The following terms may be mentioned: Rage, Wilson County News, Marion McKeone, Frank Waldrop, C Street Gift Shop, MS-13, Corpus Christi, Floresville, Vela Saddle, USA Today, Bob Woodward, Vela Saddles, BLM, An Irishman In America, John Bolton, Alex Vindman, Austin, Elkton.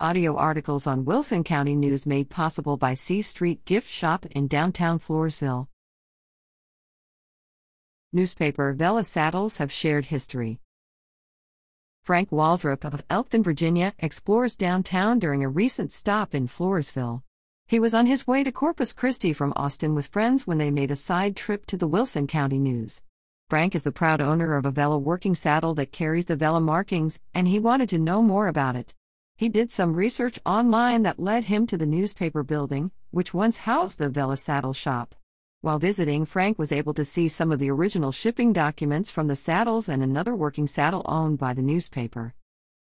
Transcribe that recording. Audio articles on Wilson County News made possible by C Street Gift Shop in downtown Floresville. Newspaper Vela Saddles have shared history. Frank Waldrop of Elkton, Virginia, explores downtown during a recent stop in Floresville. He was on his way to Corpus Christi from Austin with friends when they made a side trip to the Wilson County News. Frank is the proud owner of a Vela working saddle that carries the Vela markings, and he wanted to know more about it. He did some research online that led him to the newspaper building, which once housed the Vela Saddle Shop. While visiting, Frank was able to see some of the original shipping documents from the saddles and another working saddle owned by the newspaper.